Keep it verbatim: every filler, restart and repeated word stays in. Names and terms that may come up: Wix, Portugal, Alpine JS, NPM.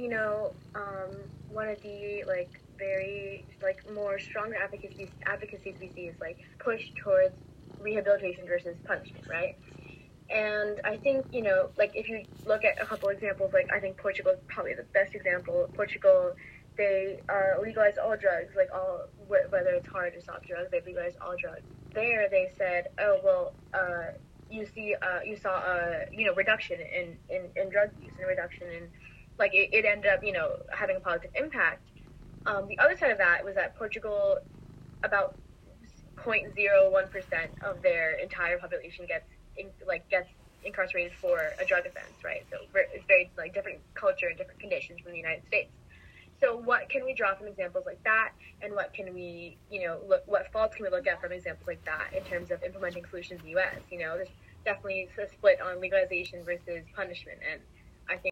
you know, um, one of the, like, very, like, more stronger advocacies, advocacies we see is, like, push towards rehabilitation versus punishment, right? And I think, you know, like, if you look at a couple examples, like, I think Portugal is probably the best example. Portugal, they uh, legalized all drugs, like, all, wh- whether it's hard or soft drugs, they legalized all drugs. There, they said, oh, well, uh, you see, uh, you saw a, you know, reduction in, in, in drug use and a reduction in, like, it, it ended up, you know, having a positive impact. Um, the other side of that was that Portugal, about zero point zero one percent of their entire population gets, in, like, gets incarcerated for a drug offense, right? So it's very, like, different culture and different conditions from the United States. So what can we draw from examples like that, and what can we, you know, look, what faults can we look at from examples like that in terms of implementing solutions in the U S? You know, there's definitely a split on legalization versus punishment, and